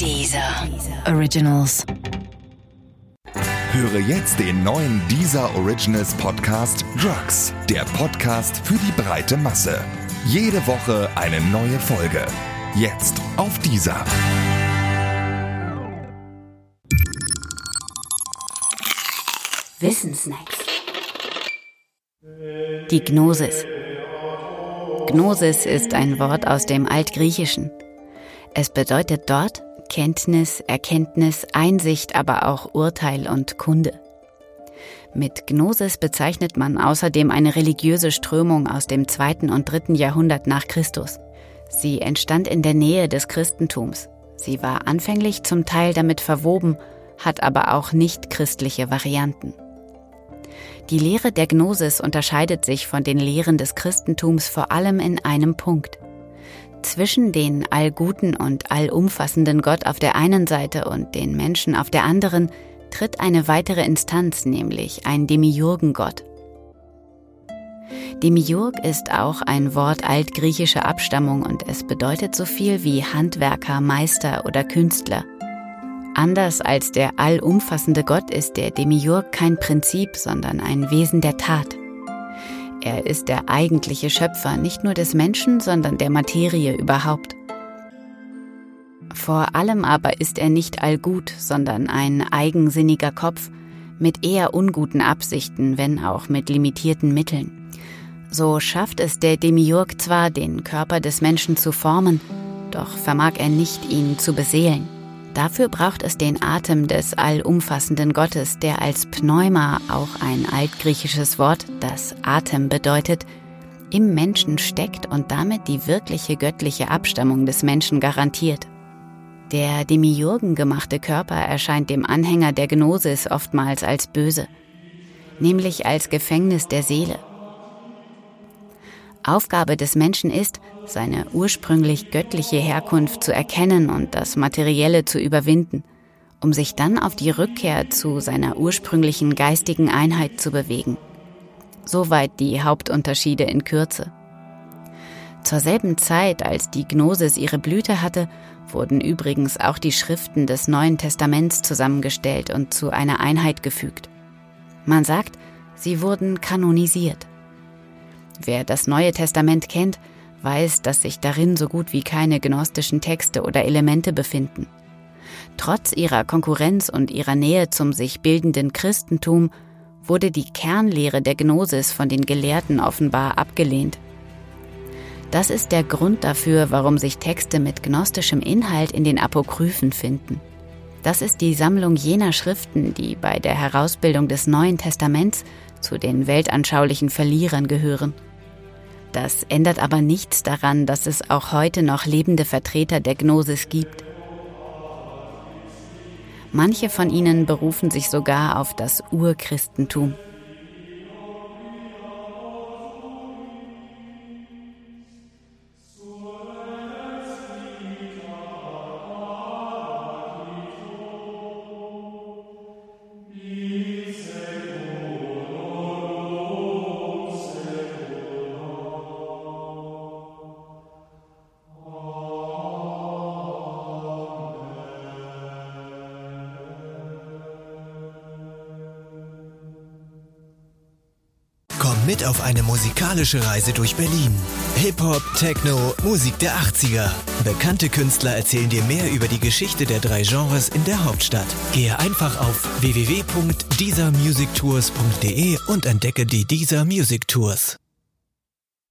Dieser Originals. Höre jetzt den neuen Dieser Originals Podcast Drugs, der Podcast für die breite Masse. Jede Woche eine neue Folge. Jetzt auf Deezer. Wissensnacks. Die Gnosis. Gnosis ist ein Wort aus dem Altgriechischen. Es bedeutet dort Kenntnis, Erkenntnis, Einsicht, aber auch Urteil und Kunde. Mit Gnosis bezeichnet man außerdem eine religiöse Strömung aus dem 2. und 3. Jahrhundert nach Christus. Sie entstand in der Nähe des Christentums. Sie war anfänglich zum Teil damit verwoben, hat aber auch nichtchristliche Varianten. Die Lehre der Gnosis unterscheidet sich von den Lehren des Christentums vor allem in einem Punkt. Zwischen den allguten und allumfassenden Gott auf der einen Seite und den Menschen auf der anderen tritt eine weitere Instanz, nämlich ein Demiurgengott. Demiurg ist auch ein Wort altgriechischer Abstammung und es bedeutet so viel wie Handwerker, Meister oder Künstler. Anders als der allumfassende Gott ist der Demiurg kein Prinzip, sondern ein Wesen der Tat. Er ist der eigentliche Schöpfer, nicht nur des Menschen, sondern der Materie überhaupt. Vor allem aber ist er nicht allgut, sondern ein eigensinniger Kopf, mit eher unguten Absichten, wenn auch mit limitierten Mitteln. So schafft es der Demiurg zwar, den Körper des Menschen zu formen, doch vermag er nicht, ihn zu beseelen. Dafür braucht es den Atem des allumfassenden Gottes, der als Pneuma, auch ein altgriechisches Wort, das Atem bedeutet, im Menschen steckt und damit die wirkliche göttliche Abstammung des Menschen garantiert. Der Demiurgen gemachte Körper erscheint dem Anhänger der Gnosis oftmals als böse, nämlich als Gefängnis der Seele. Aufgabe des Menschen ist, seine ursprünglich göttliche Herkunft zu erkennen und das Materielle zu überwinden, um sich dann auf die Rückkehr zu seiner ursprünglichen geistigen Einheit zu bewegen. Soweit die Hauptunterschiede in Kürze. Zur selben Zeit, als die Gnosis ihre Blüte hatte, wurden übrigens auch die Schriften des Neuen Testaments zusammengestellt und zu einer Einheit gefügt. Man sagt, sie wurden kanonisiert. Wer das Neue Testament kennt, weiß, dass sich darin so gut wie keine gnostischen Texte oder Elemente befinden. Trotz ihrer Konkurrenz und ihrer Nähe zum sich bildenden Christentum wurde die Kernlehre der Gnosis von den Gelehrten offenbar abgelehnt. Das ist der Grund dafür, warum sich Texte mit gnostischem Inhalt in den Apokryphen finden. Das ist die Sammlung jener Schriften, die bei der Herausbildung des Neuen Testaments zu den weltanschaulichen Verlierern gehören. Das ändert aber nichts daran, dass es auch heute noch lebende Vertreter der Gnosis gibt. Manche von ihnen berufen sich sogar auf das Urchristentum. Mit auf eine musikalische Reise durch Berlin. Hip-Hop, Techno, Musik der 80er. Bekannte Künstler erzählen dir mehr über die Geschichte der 3 Genres in der Hauptstadt. Gehe einfach auf www.deezermusictours.de und entdecke die Deezer Music Tours.